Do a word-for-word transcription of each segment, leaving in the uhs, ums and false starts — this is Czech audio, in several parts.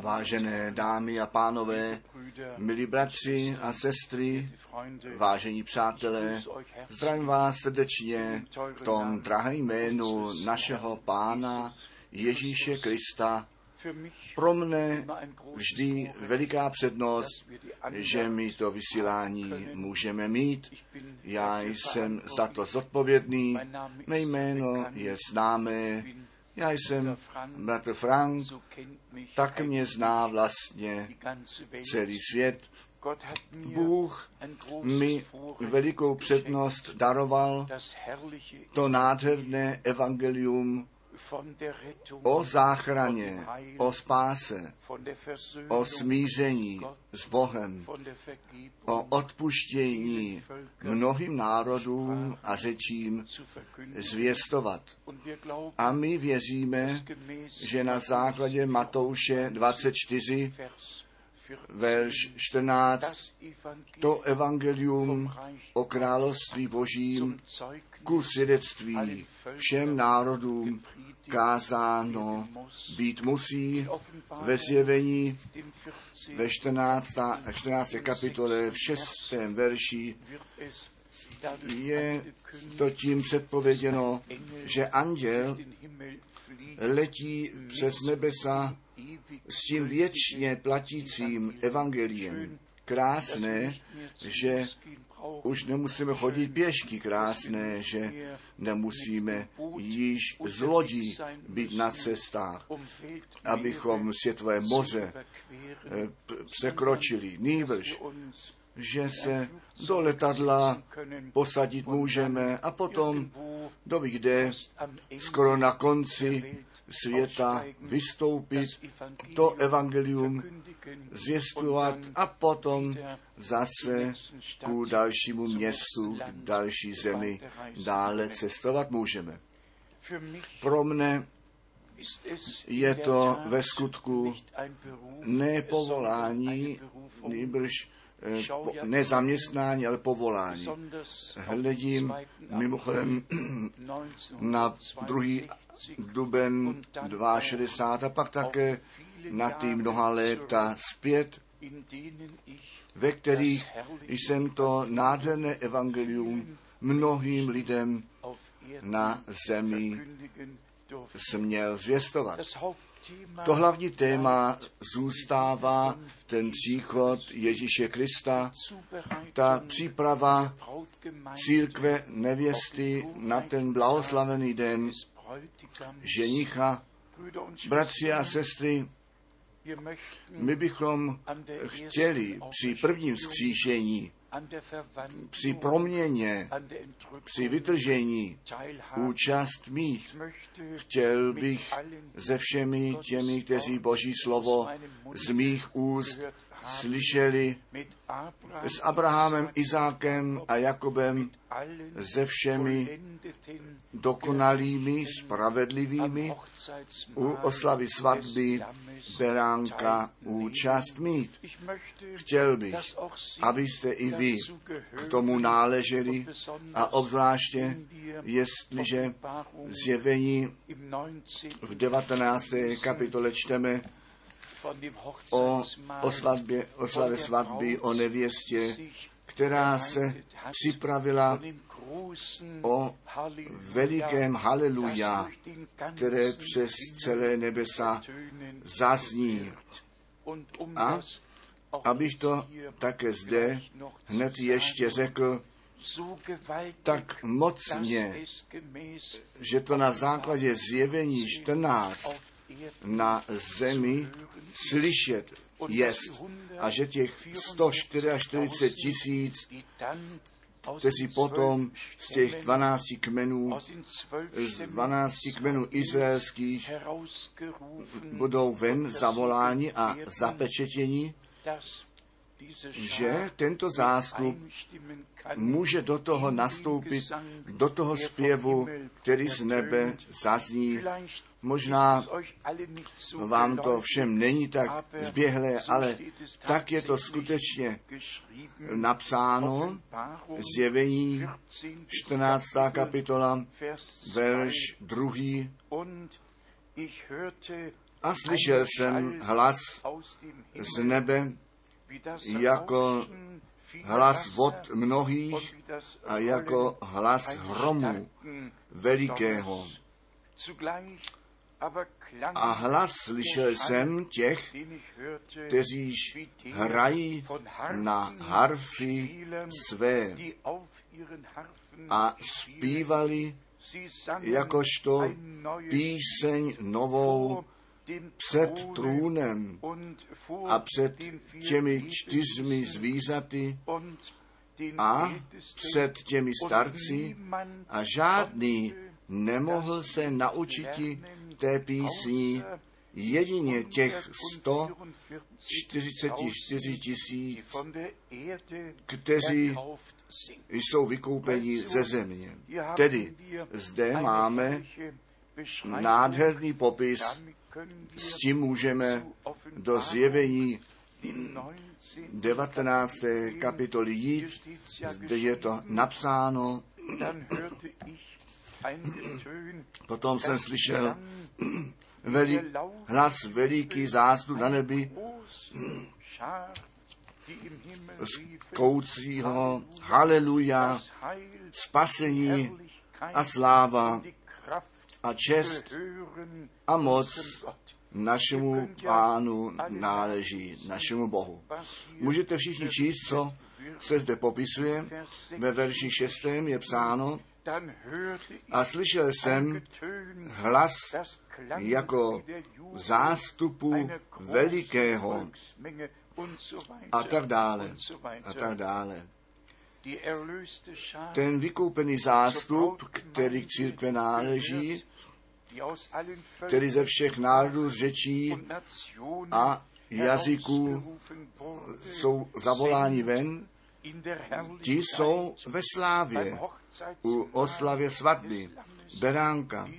Vážené dámy a pánové, milí bratři a sestry, vážení přátelé, zdravím vás srdečně v tom drahém jménu našeho Pána Ježíše Krista. Pro mne vždy veliká přednost, že my to vysílání můžeme mít. Já jsem za to zodpovědný, mé jméno je známé. Já jsem bratr Frank, tak mě zná vlastně celý svět. Bůh mi velikou přednost daroval to nádherné evangelium o záchraně, o spáse, o smíření s Bohem, o odpuštění mnohým národům a řečím zvěstovat. A my věříme, že na základě Matouše dvacet čtyři, verš čtrnáct, to evangelium o království Božím ku svědectví všem národům kázáno být musí. Ve zjevení ve čtrnácté kapitole v šestém verši je to tím předpověděno, že anděl letí přes nebesa s tím věčně platícím evangeliem. Krásné, že už nemusíme chodit pěšky, krásné, že nemusíme již z lodí být na cestách, abychom světové moře překročili. Nýbrž, že se do letadla posadit můžeme a potom do kde skoro na konci světa vystoupit, to evangelium zvěstovat a potom zase ku dalšímu městu, k další zemi dále cestovat můžeme. Pro mne je to ve skutku ne povolání, nýbrž Po, ne zaměstnání, ale povolání. Hledím mimochodem na druhý duben šedesát dva a pak také na ty mnoha léta zpět, ve kterých jsem to nádherné evangelium mnohým lidem na zemi směl zvěstovat. To hlavní téma zůstává ten příchod Ježíše Krista, ta příprava církve nevěsty na ten blahoslavený den ženicha. Bratři a sestry, my bychom chtěli při prvním vzkříšení, při proměně, při vytržení účast mít. Chtěl bych se všemi těmi, kteří Boží slovo z mých úst slyšeli, s Abrahamem, Izákem a Jakobem, se všemi dokonalými, spravedlivými u oslavy svatby beránka účast mít. Chtěl bych, abyste i vy k tomu náleželi a obzvláště, jestliže zjevení v devatenácté kapitole čteme o, o, svatbě, o slavě svatby, o nevěstě, která se připravila, o velikém haleluja, které přes celé nebesa zazní. A abych to také zde hned ještě řekl, tak mocně, že to na základě zjevení čtrnáct na zemi slyšet jest a že těch sto čtyřicet čtyři tisíc, kteří potom z těch dvanácti kmenů, z dvanácti kmenů izraelských budou ven zavoláni a zapečetěni, že tento zástup může do toho nastoupit, do toho zpěvu, který z nebe zazní. Možná vám to všem není tak zběhlé, ale tak je to skutečně napsáno. Zjevení čtrnáctá kapitola, verš druhý. A slyšel jsem hlas z nebe, jako hlas vod mnohých a jako hlas hromu velikého. A hlas slyšel jsem těch, kteříž hrají na harfy své a zpívali jakožto píseň novou před trůnem a před těmi čtyřmi zvířaty a před těmi starci, a žádný nemohl se naučiti té písni, jedině těch sto čtyřicet čtyři tisíc, kteří jsou vykoupeni ze země. Tedy zde máme nádherný popis, s tím můžeme do zjevení devatenácté kapitoly jít, zde je to napsáno. Potom jsem slyšel velik, hlas veliký zástup na nebi, skoucího haleluja, spasení a sláva a čest a moc našemu Pánu náleží, našemu Bohu. Můžete všichni číst, co se zde popisuje. Ve verši šestém je psáno: a slyšel jsem hlas jako zástupu velikého a tak dále, a tak dále. Ten vykoupený zástup, který k církve náleží, který ze všech národů, řečí a jazyků jsou zavoláni ven, ti jsou ve slávě u oslavě svatby beránka.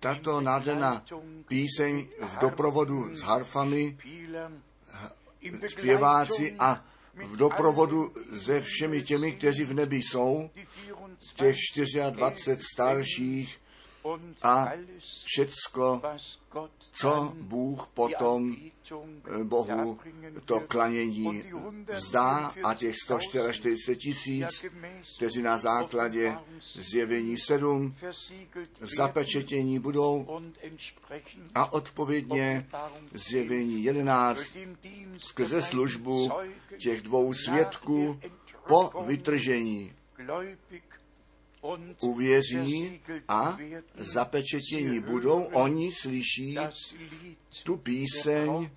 Tato nádherná píseň v doprovodu s harfami, zpěváci a v doprovodu se všemi těmi, kteří v nebi jsou, těch dvacet čtyři starších a všecko, co Bůh potom Bohu to klanění vzdá, a těch sto čtyřicet čtyři tisíc, kteří na základě zjevení sedm zapečetění budou, a odpovědně zjevení jedenáct skrze službu těch dvou svědků po vytržení uvěří a zapečetění budou. Oni slyší tu píseň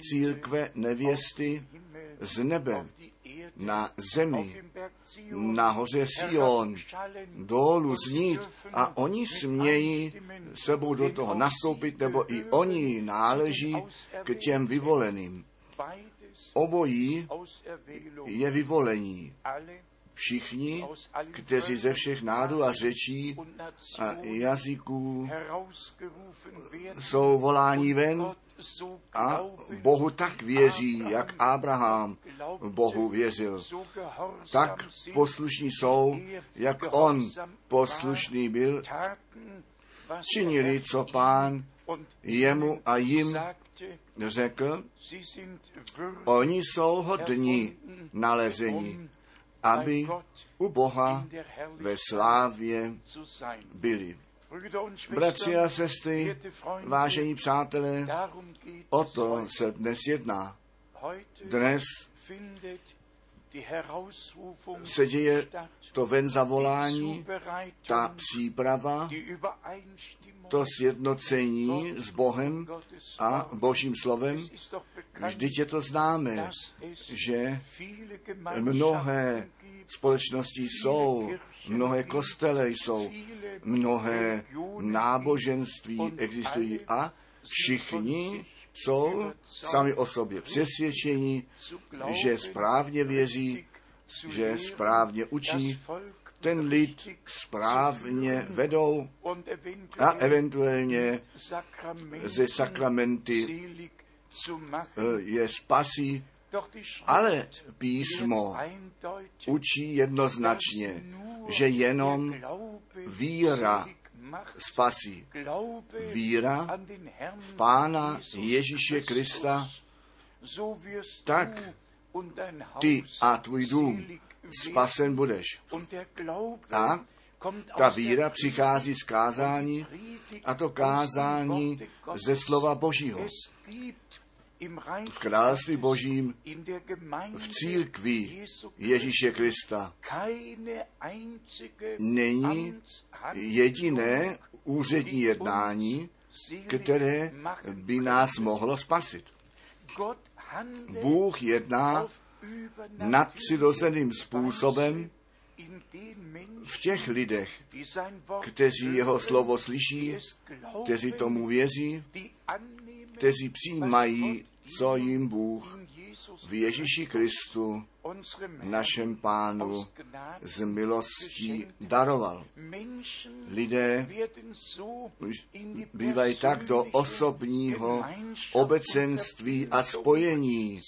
církve nevěsty z nebe na zemi, na hoře Sion, dolů znít, a oni smějí sebou do toho nastoupit, nebo i oni náleží k těm vyvoleným. Obojí je vyvolení. Všichni, kteří ze všech národů a řečí a jazyků jsou voláni ven a Bohu tak věří, jak Abraham Bohu věřil. Tak poslušní jsou, jak on poslušný byl, činili, co Pán jemu a jim řekl. Oni jsou hodní nalezení, aby u Boha ve slávě byli. Bratři a sestry, vážení přátelé, o to se dnes jedná. Dnes se děje to ven zavolání, ta příprava, to sjednocení s Bohem a Božím slovem. Vždyť je to známe, že mnohé společnosti jsou, mnohé kostele jsou, mnohé náboženství existují a všichni jsou sami o sobě přesvědčeni, že správně věří, že správně učí, ten lid správně vedou a eventuálně ze sakramenty je spasí, ale písmo učí jednoznačně, že jenom víra spasí. Víra v Pána Ježíše Krista, tak ty a tvůj dům spasen budeš. A ta víra přichází z kázání, a to kázání ze slova Božího. V království Božím, v církvi Ježíše Krista není jediné úřední jednání, které by nás mohlo spasit. Bůh jedná nadpřirozeným způsobem v těch lidech, kteří jeho slovo slyší, kteří tomu věří, kteří přijímají, co jim Bůh v Ježíši Kristu, našem Pánu, z milostí daroval. Lidé bývají tak do osobního obecenství a spojení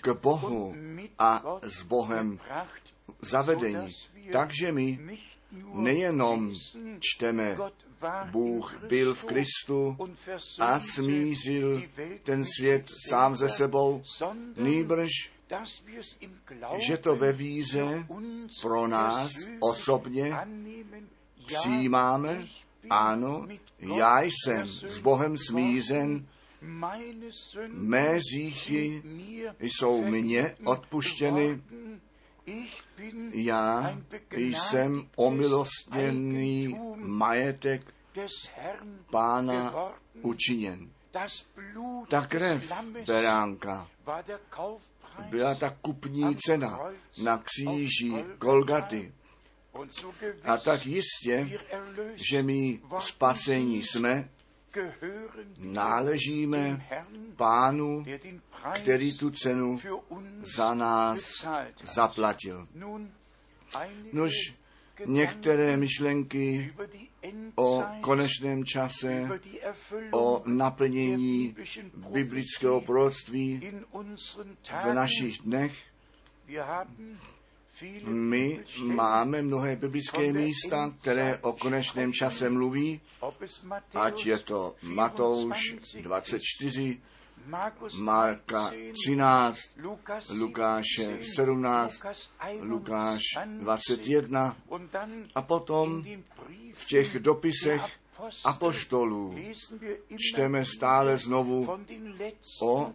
k Bohu a s Bohem zavedení. Takže my nejenom čteme, Bůh byl v Kristu a smířil ten svět sám se sebou, nýbrž, že to ve víře pro nás osobně přijímáme. Ano, já jsem s Bohem smířen, mé hříchy jsou mně odpuštěny, já jsem omilostněný majetek Pána učiněn. Ta krev beránka byla ta kupní cena na kříži Golgaty. A tak jistě, že my spasení jsme, náležíme Pánu, který tu cenu za nás zaplatil. Nož některé myšlenky o konečném čase, o naplnění biblického proroctví v našich dnech. My máme mnohé biblické místa, které o konečném čase mluví, ať je to Matouš dvacet čtyři, Marka třináct, Lukáše sedmnáct, Lukáš dvacet jedna a potom v těch dopisech apoštolů čteme stále znovu o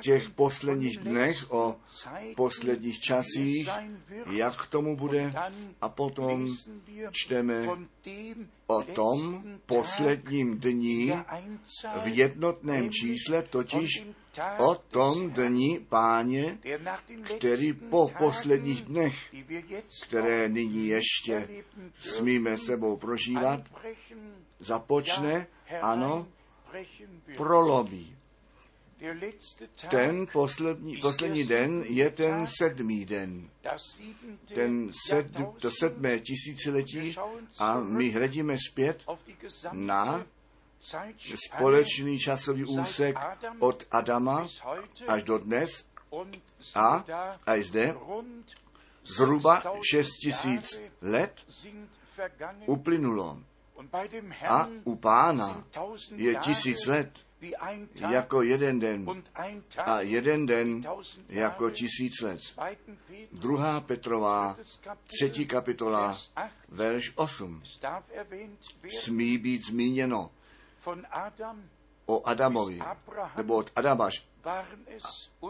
těch posledních dnech, o posledních časích, jak tomu bude, a potom čteme o tom posledním dni v jednotném čísle, totiž o tom dni Páně, který po posledních dnech, které nyní ještě smíme sebou prožívat, započne, ano, prolomí. Ten poslední, poslední den je ten sedmý den, ten sedm, to sedmé tisíciletí, a my hledíme zpět na společný časový úsek od Adama až do dnes a až zde zhruba šest tisíc let uplynulo. A u Pána je tisíc let jako jeden den a jeden den jako tisíc let. Druhá Petrová, třetí kapitola, verš osm. Smí být zmíněno o Adamovi, nebo od Adama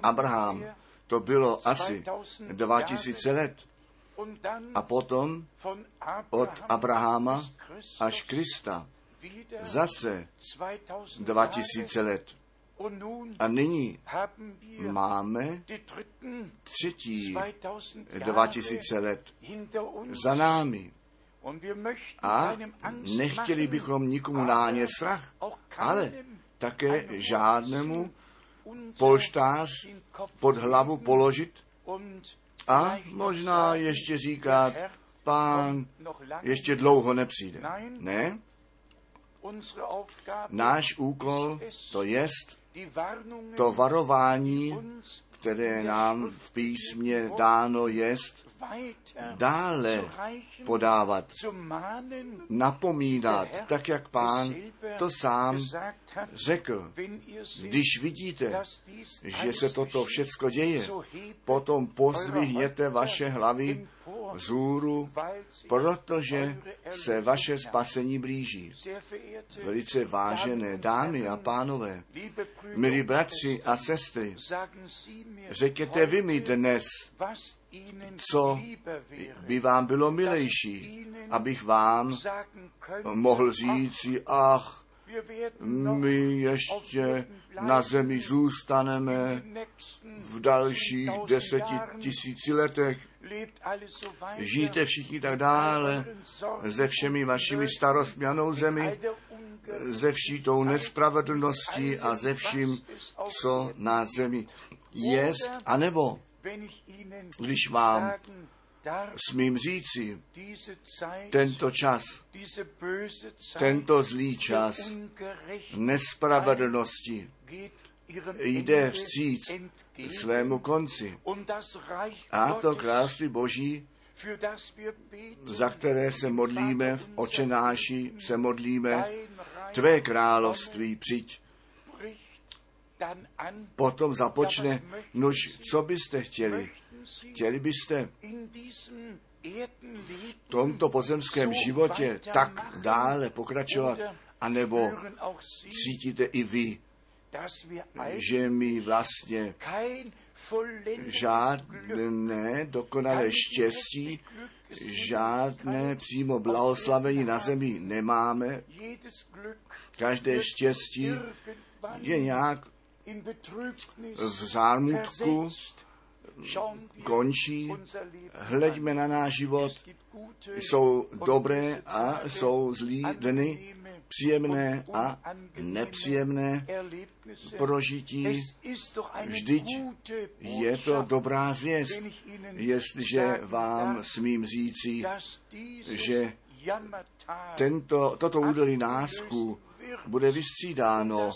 Abraham, to bylo asi dva tisíce let. A potom od Abrahama až Krista zase dva tisíce let. A nyní máme třetí dva tisíce let za námi. A nechtěli bychom nikomu nánět strach, ale také žádnému polštář pod hlavu položit a možná ještě říkat, Pán ještě dlouho nepřijde. Ne? Náš úkol to jest to varování, které nám v písmě dáno jest, dále podávat, napomínat, tak jak Pán to sám řekl. Když vidíte, že se toto všecko děje, potom pozdvihněte vaše hlavy vzhůru, protože se vaše spasení blíží. Velice vážené dámy a pánové, milí bratři a sestry, řekněte vy mi dnes, co by vám bylo milejší, abych vám mohl říci, ach, my ještě na zemi zůstaneme v dalších deseti tisíci letech. Žijte všichni tak dále, se všemi vašimi starostmi a nouzemi, se vší tou nespravedlností a se vším, co na zemi jest, anebo když vám smím říci, tento čas, tento zlý čas nespravedlnosti jde vstříc svému konci. A to království Boží, za které se modlíme, v Otče náši se modlíme, tvé království přijď. Potom započne, nož co byste chtěli? Chtěli byste v tomto pozemském životě tak dále pokračovat, anebo cítíte i vy, že my vlastně žádné dokonalé štěstí, žádné přímo blahoslavení na zemi nemáme. Každé štěstí je nějak v zármutku, končí, hleďme na náš život, jsou dobré a jsou zlý dny, příjemné a nepříjemné prožití. Vždyť je to dobrá zvěst, jestliže vám smím říci, že tento, toto údolí násku bude vystřídáno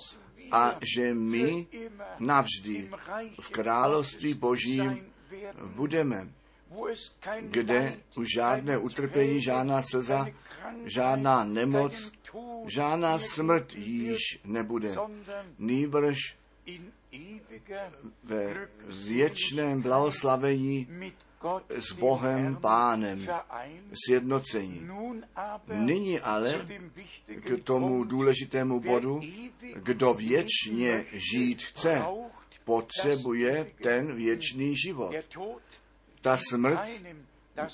a že my navždy v království Božím budeme, kde už žádné utrpení, žádná slza, žádná nemoc, žádná smrt již nebude, nýbrž ve věčném blahoslavení s Bohem Pánem sjednocení. Nyní ale k tomu důležitému bodu, kdo věčně žít chce, potřebuje ten věčný život. Ta smrt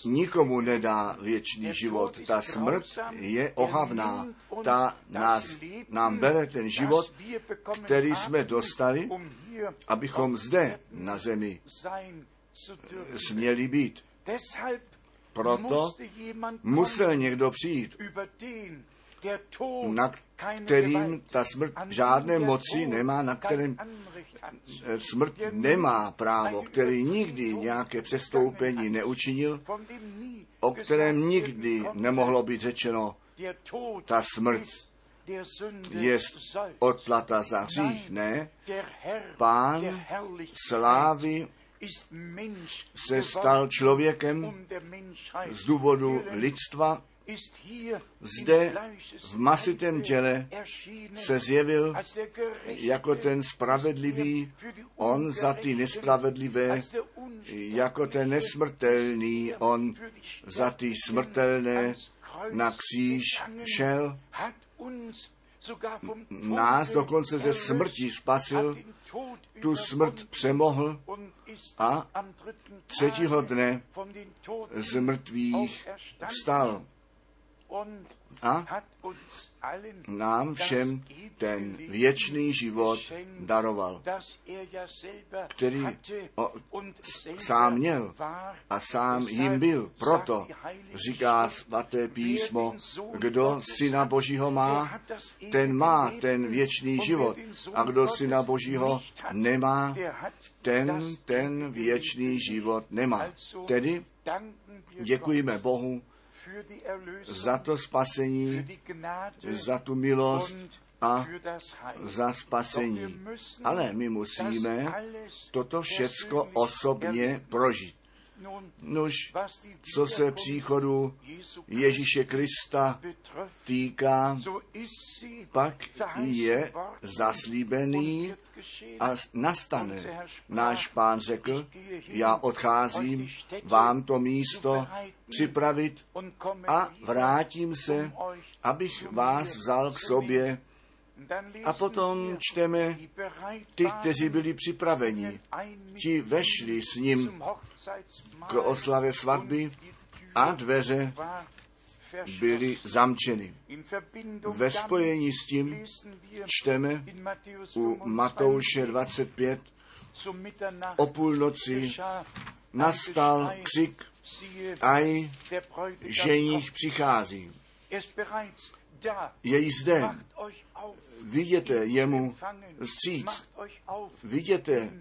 nikomu nedá věčný život. Ta smrt je ohavná. Ta nás, nám bere ten život, který jsme dostali, abychom zde na zemi směli být. Proto musel někdo přijít, na kterým ta smrt žádné moci nemá, na kterém smrt nemá právo, který nikdy nějaké přestoupení neučinil, o kterém nikdy nemohlo být řečeno, ta smrt je odplata za hřích. Ne, Pán slávy se stal člověkem z důvodu lidstva, zde v masitém těle se zjevil jako ten spravedlivý, on za ty nespravedlivé, jako ten nesmrtelný, on za ty smrtelné na kříž šel, nás dokonce ze smrti spasil, tu smrt přemohl a třetího dne z mrtvých vstal. a nám všem ten věčný život daroval, který sám měl a sám jim byl. Proto říká svaté písmo, kdo Syna Božího má, ten má ten věčný život. A kdo Syna Božího nemá, ten ten věčný život nemá. Tedy děkujeme Bohu za to spasení, za tu milost a za spasení. Ale my musíme toto všecko osobně prožít. Nuž, co se příchodu Ježíše Krista týká, pak je zaslíbený a nastane. Náš Pán řekl, já odcházím vám to místo připravit a vrátím se, abych vás vzal k sobě. A potom čteme ty, kteří byli připraveni, ti vešli s ním k oslavě svatby a dveře byly zamčeny. Ve spojení s tím čteme u Matouše dvacet pět, o půlnoci nastal křik, aj ženích přichází. Je zde, viděte jemu vstříc, viděte,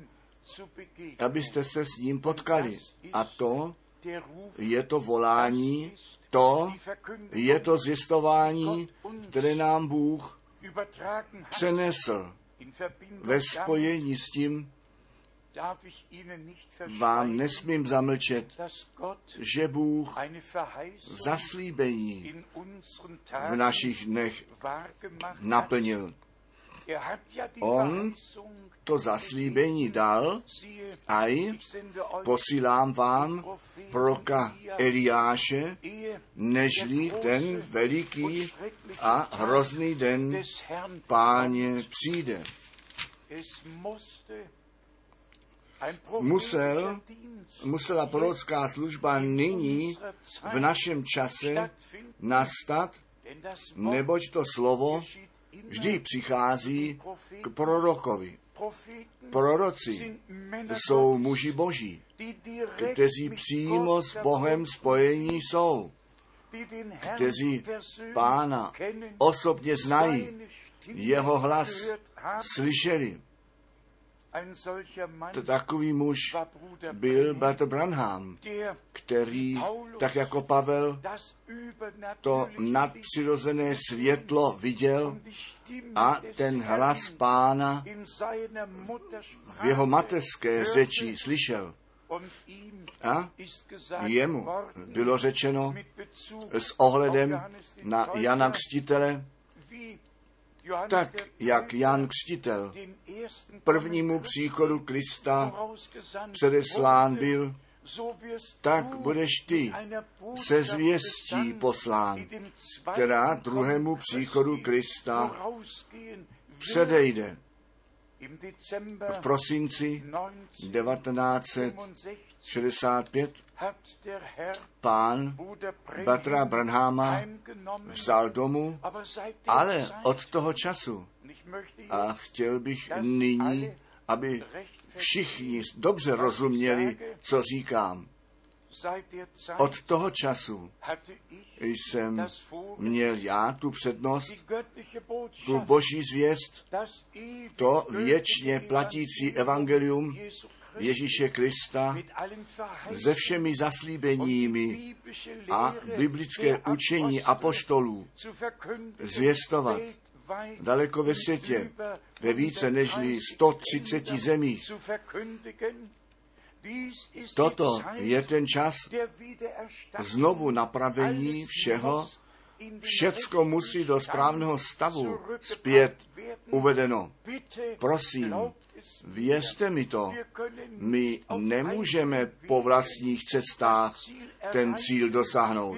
abyste se s ním potkali. A to je to volání, to je to zvěstování, které nám Bůh přenesl. Ve spojení s tím vám nesmím zamlčet, že Bůh zaslíbení v našich dnech naplnil. On to zaslíbení dal, aj posílám vám proroka Eliáše, nežli ten veliký a hrozný den Páně přijde. Musel, musela prorocká služba nyní v našem čase nastat, neboť to slovo vždy přichází k prorokovi. Proroci jsou muži boží, kteří přímo s Bohem spojení jsou, kteří Pána osobně znají, jeho hlas slyšeli. Takový muž byl Bert Branham, který, tak jako Pavel, to nadpřirozené světlo viděl a ten hlas Pána v jeho mateřské řeči slyšel. A jemu bylo řečeno s ohledem na Jana Křtitele, tak, jak Jan Křtitel prvnímu příchodu Krista předeslán byl, tak budeš ty se zvěstí poslán, která druhému příchodu Krista předejde. V prosinci devatenáct set šedesát pět Pán Berta Branhama vzal domů, ale od toho času. A chtěl bych nyní, aby všichni dobře rozuměli, co říkám. Od toho času jsem měl já tu přednost, tu boží zvěst, to věčně platící evangelium Ježíše Krista se všemi zaslíbeními a biblické učení apoštolů zvěstovat daleko ve světě, ve více než sto třiceti zemích. Toto je ten čas znovu napravení všeho, všecko musí do správného stavu zpět uvedeno. Prosím, věřte mi to, my nemůžeme po vlastních cestách ten cíl dosáhnout.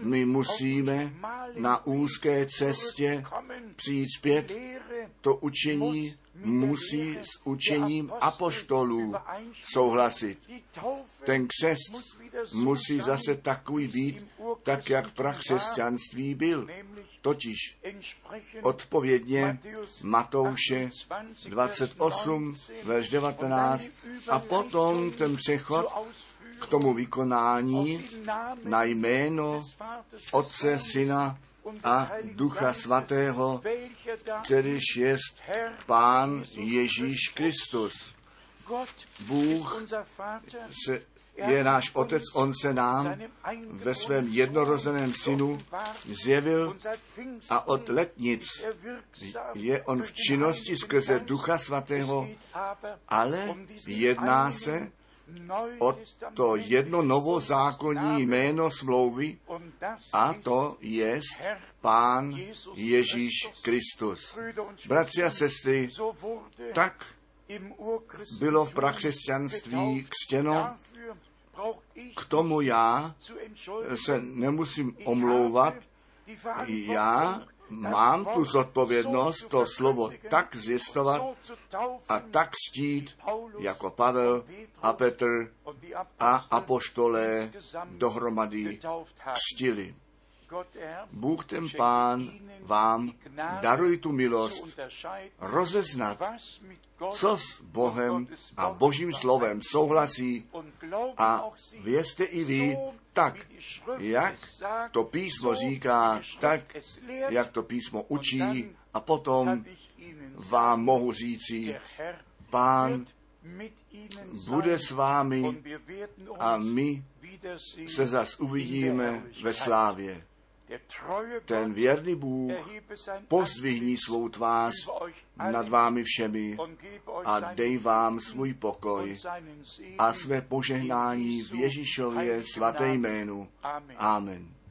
My musíme na úzké cestě přijít zpět. To učení musí s učením apoštolů souhlasit. Ten křest musí zase takový být, tak jak prach křesťanství byl, totiž odpovědně Matouše dvacet osm, verš devatenáct, a potom ten přechod k tomu vykonání na jméno Otce, Syna a Ducha Svatého, kterýž jest Pán Ježíš Kristus. Bůh se, je náš Otec, on se nám ve svém jednorozeném synu zjevil a od letnic je on v činnosti skrze Ducha Svatého, ale jedná se o to jedno novozákonní jméno smlouvy, a to je Pán Ježíš Kristus. Bratři a sestry, tak bylo v prakřesťanství křtěno, k tomu já se nemusím omlouvat, já mám tu zodpovědnost to slovo tak zjistovat a tak ctít, jako Pavel a Petr a apoštolé dohromady křtili. Bůh ten Pán vám daruj tu milost rozeznat, co s Bohem a Božím slovem souhlasí, a vězte i vy, tak, jak to písmo říká, tak, jak to písmo učí, a potom vám mohu říci, Pán bude s vámi a my se zas uvidíme ve slávě. Ten věrný Bůh pozdvihní svou tvář nad vámi všemi a dej vám svůj pokoj a své požehnání v Ježíšově svaté jménu. Amen.